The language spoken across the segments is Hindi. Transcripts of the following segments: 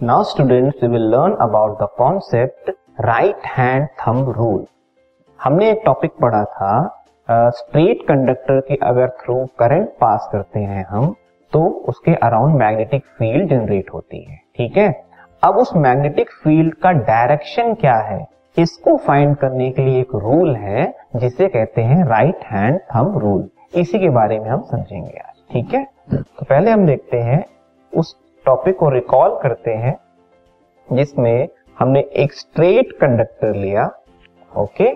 Now students, we will learn about the concept right hand thumb rule. हमने एक टॉपिक पढ़ा था स्ट्रेट कंडक्टर के अगर थ्रू करंट पास करते हैं हम तो उसके अराउंड मैग्नेटिक फील्ड जनरेट होती है, ठीक है। अब उस मैग्नेटिक फील्ड का डायरेक्शन क्या है इसको फाइंड करने के लिए एक रूल है जिसे कहते हैं राइट हैंड थंब रूल। इसी के बारे में हम समझेंगे आज, ठीक है। तो पहले हम देखते हैं उस टॉपिक को रिकॉल करते हैं जिसमें हमने एक स्ट्रेट कंडक्टर लिया, ओके,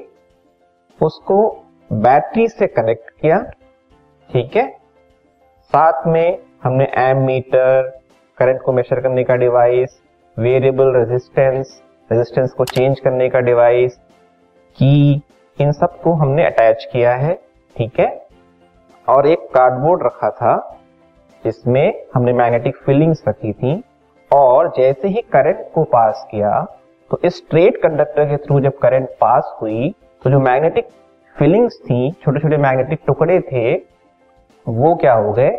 उसको बैटरी से कनेक्ट किया, ठीक है। साथ में हमने एमीटर, करंट को मेजर करने का डिवाइस, वेरिएबल रेजिस्टेंस को चेंज करने का डिवाइस, की, इन सब को हमने अटैच किया है, ठीक है। और एक कार्डबोर्ड रखा था जिसमें हमने मैग्नेटिक फीलिंग्स रखी थी और जैसे ही करंट को पास किया तो इस स्ट्रेट कंडक्टर के थ्रू जब करंट पास हुई तो जो मैग्नेटिक फीलिंग्स थी, छोटे छोटे मैग्नेटिक टुकड़े थे, वो क्या हो गए,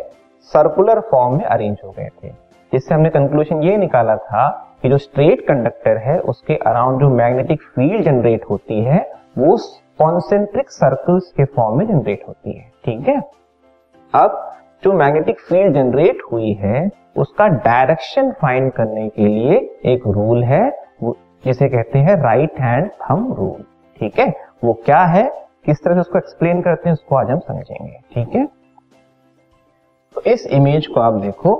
सर्कुलर फॉर्म में अरेंज हो गए थे। जिससे हमने कंक्लूजन ये निकाला था कि जो स्ट्रेट कंडक्टर है उसके अराउंड जो मैग्नेटिक फील्ड जनरेट होती है वो कॉन्सेंट्रिक सर्कल्स के फॉर्म में जनरेट होती है, ठीक है। अब जो मैग्नेटिक फील्ड जनरेट हुई है उसका डायरेक्शन फाइंड करने के लिए एक रूल है जिसे कहते हैं राइट हैंड थंब रूल, ठीक है। वो क्या है, किस तरह से उसको एक्सप्लेन करते हैं उसको आज हम समझेंगे, ठीक है। तो इस इमेज को आप देखो,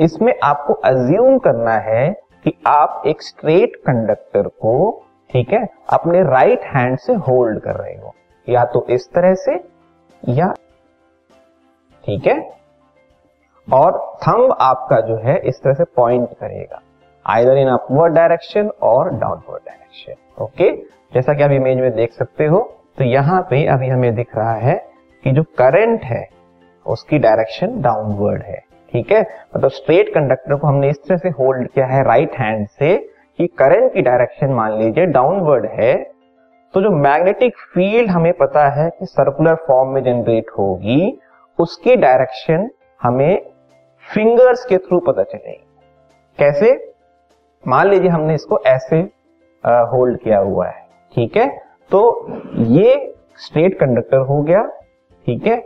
इसमें आपको अज्यूम करना है कि आप एक स्ट्रेट कंडक्टर को, ठीक है, अपने राइट हैंड से होल्ड कर रहे हो, या तो इस तरह से या, ठीक है, और थंब आपका जो है इस तरह से पॉइंट करेगा आइदर इन अपवर्ड डायरेक्शन और डाउनवर्ड डायरेक्शन, ओके। जैसा कि आप इमेज में देख सकते हो तो यहाँ पे अभी हमें दिख रहा है कि जो करंट है उसकी डायरेक्शन डाउनवर्ड है, ठीक है। मतलब स्ट्रेट कंडक्टर को हमने इस तरह से होल्ड किया है राइट हैंड से कि करंट की डायरेक्शन मान लीजिए डाउनवर्ड है, तो जो मैग्नेटिक फील्ड हमें पता है कि सर्कुलर फॉर्म में जनरेट होगी उसकी डायरेक्शन हमें फिंगर्स के थ्रू पता चलेगी। कैसे, मान लीजिए हमने इसको ऐसे होल्ड किया हुआ है, ठीक है, तो ये स्ट्रेट कंडक्टर हो गया, ठीक है।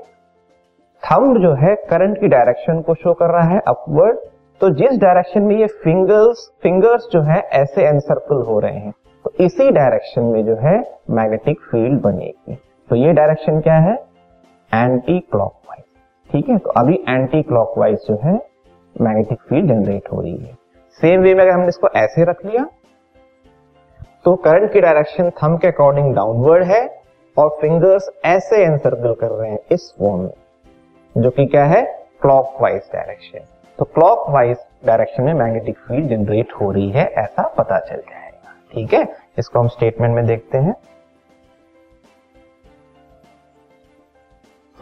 थंब जो है करंट की डायरेक्शन को शो कर रहा है अपवर्ड, तो जिस डायरेक्शन में ये फिंगर्स जो है ऐसे एनसर्कल हो रहे हैं तो इसी डायरेक्शन में जो है मैग्नेटिक फील्ड बनेगी। तो ये डायरेक्शन क्या है, एंटी क्लॉकवाइज, ठीक है। तो अभी एंटी क्लॉकवाइज जो है मैग्नेटिक फील्ड जनरेट हो रही है। सेम वे में अगर हमने इसको ऐसे रख लिया तो करंट की डायरेक्शन थंब के अकॉर्डिंग डाउनवर्ड है और फिंगर्स ऐसे एनसर्कल कर रहे हैं इस फॉर्म में, जो कि क्या है, क्लॉकवाइज डायरेक्शन। तो क्लॉकवाइज डायरेक्शन में मैग्नेटिक फील्ड जनरेट हो रही है ऐसा पता चल जाएगा, ठीक है। इसको हम स्टेटमेंट में देखते हैं।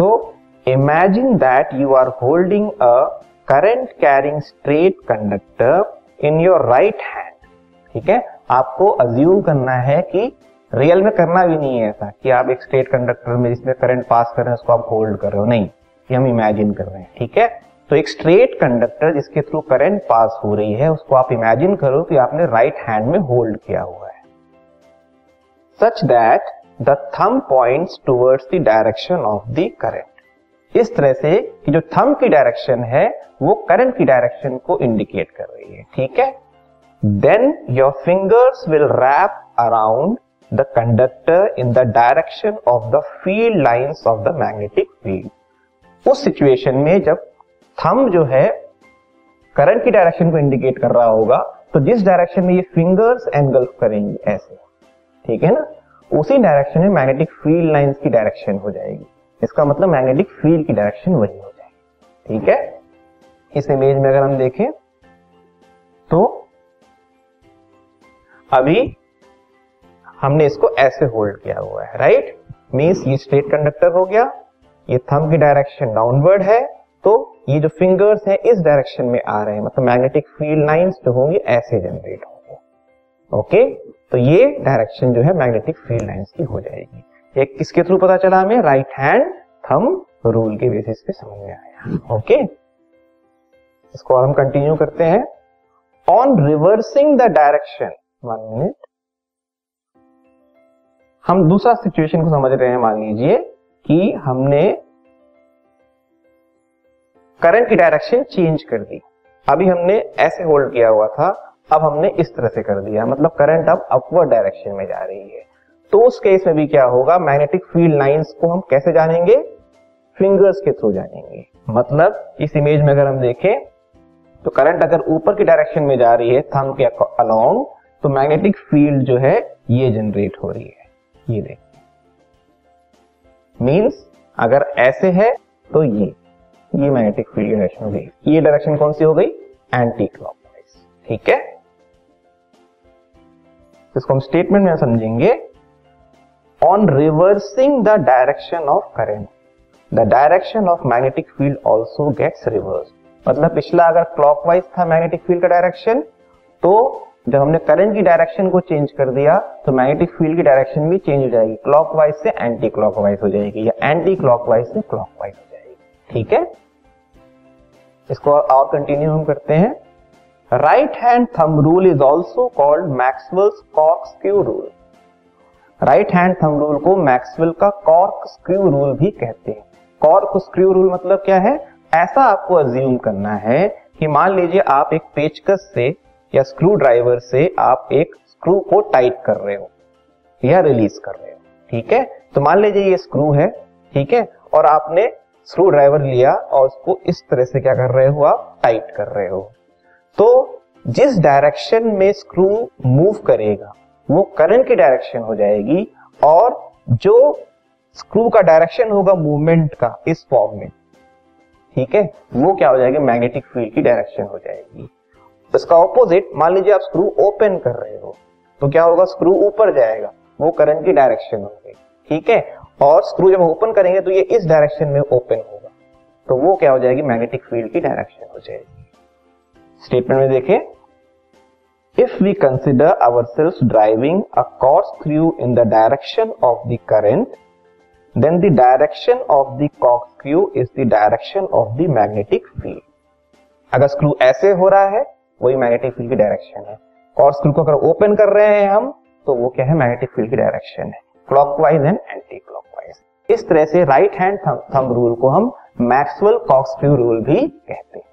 So imagine that you are holding a current carrying straight conductor in your right hand, ठीक है। आपको assume करना है कि रियल में करना भी नहीं है ऐसा कि आप एक स्ट्रेट कंडक्टर में जिसमें करंट पास कर रहे हैं उसको आप होल्ड कर रहे हो, नहीं, ये हम इमेजिन कर रहे हैं, ठीक है। तो एक स्ट्रेट कंडक्टर जिसके थ्रू करंट पास हो रही है उसको आप इमेजिन करो कि आपने राइट हैंड में होल्ड किया हुआ है। Such that The thumb points towards the direction of the current. इस तरह से कि जो थंब की डायरेक्शन है वो करंट की डायरेक्शन को इंडिकेट कर रही है, ठीक है। Then your fingers will wrap around the conductor in the direction of the field lines of the magnetic field. उस सिचुएशन में जब थंब जो है करंट की डायरेक्शन को इंडिकेट कर रहा होगा तो जिस डायरेक्शन में ये फिंगर्स एनगल्फ करेंगे ऐसे, ठीक है ना, उसी डायरेक्शन में मैग्नेटिक फील्ड लाइंस की डायरेक्शन हो जाएगी। इसका मतलब मैग्नेटिक फील्ड की डायरेक्शन वही हो जाएगी, ठीक है। इस इमेज में अगर हम देखें तो अभी हमने इसको ऐसे होल्ड किया हुआ है, राइट, मींस ये स्ट्रेट कंडक्टर हो गया, ये थंब की डायरेक्शन डाउनवर्ड है, तो ये जो फिंगर्स हैं इस डायरेक्शन में आ रहे हैं, मतलब मैग्नेटिक फील्ड लाइंस जो होंगी ऐसे जनरेट होंगे, ओके। तो ये डायरेक्शन जो है मैग्नेटिक फील्ड लाइंस की हो जाएगी। ये किसके थ्रू पता चला हमें, राइट हैंड थंब रूल के बेसिस पे समझ में आया, ओके। इसको हम कंटिन्यू करते हैं। On reversing the direction, 1 minute, हम दूसरा सिचुएशन को समझ रहे हैं। मान लीजिए कि हमने करंट की डायरेक्शन चेंज कर दी, अभी हमने ऐसे होल्ड किया हुआ था, अब हमने इस तरह से कर दिया, मतलब करंट अब अपवर्ड डायरेक्शन में जा रही है। तो उस केस में भी क्या होगा, मैग्नेटिक फील्ड लाइंस को हम कैसे जानेंगे, फिंगर्स के थ्रू जानेंगे। मतलब इस इमेज में अगर हम देखें तो करंट अगर ऊपर की डायरेक्शन में जा रही है थंब के अलोंग, तो मैग्नेटिक फील्ड जो है ये जनरेट हो रही है, ये देखिए। मींस अगर ऐसे है तो ये मैग्नेटिक फील्ड की डायरेक्शन हो गई, ये डायरेक्शन कौन सी हो गई, एंटी क्लॉकवाइज, ठीक है। इसको हम स्टेटमेंट में समझेंगे, on reversing the direction of current the direction of magnetic field also gets reverse. मतलब पिछला अगर क्लॉकवाइज था मैग्नेटिक फील्ड का डायरेक्शन, तो जब हमने करंट की डायरेक्शन को चेंज कर दिया तो मैग्नेटिक फील्ड की डायरेक्शन भी चेंज हो जाएगी, क्लॉकवाइज से एंटी क्लॉकवाइज हो जाएगी या एंटी क्लॉकवाइज से क्लॉकवाइज हो जाएगी, ठीक है। इसको और कंटिन्यू हम करते हैं। Right hand thumb rule is also called Maxwell's cork screw rule. Right hand thumb rule को मैक्सवेल का कॉर्क स्क्रू रूल भी कहते हैं। कॉर्क स्क्रू रूल मतलब क्या है, ऐसा आपको अज्यूम करना है कि मान लीजिए आप एक पेचकस से या स्क्रू ड्राइवर से आप एक स्क्रू को टाइट कर रहे हो या रिलीज कर रहे हो, ठीक है। तो मान लीजिए ये स्क्रू है, ठीक है, और आपने स्क्रू ड्राइवर लिया और उसको इस तरह से क्या कर रहे हो, आप टाइट कर रहे हो। तो जिस डायरेक्शन में स्क्रू मूव करेगा वो करंट की डायरेक्शन हो जाएगी, और जो स्क्रू का डायरेक्शन होगा मूवमेंट का इस फॉर्म में, ठीक है, वो क्या हो जाएगी, मैग्नेटिक फील्ड की डायरेक्शन हो जाएगी। इसका ऑपोजिट, मान लीजिए आप स्क्रू ओपन कर रहे हो तो क्या होगा, स्क्रू ऊपर जाएगा, वो करंट की डायरेक्शन हो गई, ठीक है। और स्क्रू जब ओपन करेंगे तो ये इस डायरेक्शन में ओपन होगा, तो वो क्या हो जाएगी, मैग्नेटिक फील्ड की डायरेक्शन हो जाएगी। स्टेटमेंट में देखें, if we consider ourselves driving a cork screw in the direction of the current, then the direction of the corkscrew is the direction of the magnetic field. अगर स्क्रू ऐसे हो रहा है वही मैग्नेटिक फील्ड की डायरेक्शन है, कॉर्कस्क्रू को अगर ओपन कर रहे हैं हम तो वो क्या है, मैग्नेटिक फील्ड की डायरेक्शन है, क्लॉकवाइज एंड एंटी क्लॉकवाइज। इस तरह से राइट हैंड थंब रूल को हम मैक्सवेल कॉर्कस्क्रू रूल भी कहते हैं।